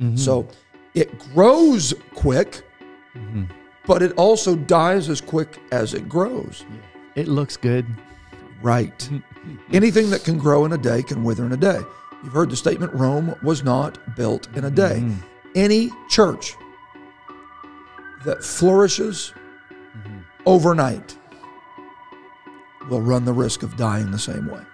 Mm-hmm. So it grows quick, mm-hmm. but it also dies as quick as it grows. It looks good. Right. Anything that can grow in a day can wither in a day. You've heard the statement, Rome was not built in a day. Mm-hmm. Any church that flourishes mm-hmm. overnight will run the risk of dying the same way.